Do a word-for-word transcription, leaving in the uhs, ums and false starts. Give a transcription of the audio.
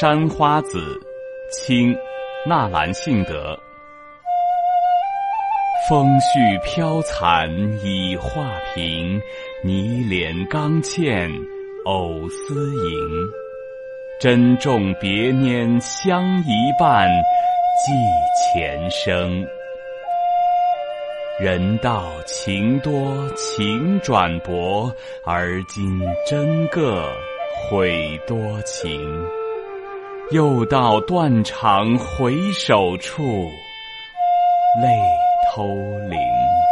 山花子，清，纳兰性德。风絮飘残已画屏，泥脸刚倩藕丝盈。珍重别拈香一瓣，寄前生。人道情多情转薄，而今真个悔多情。又到断肠回首处，泪偷零。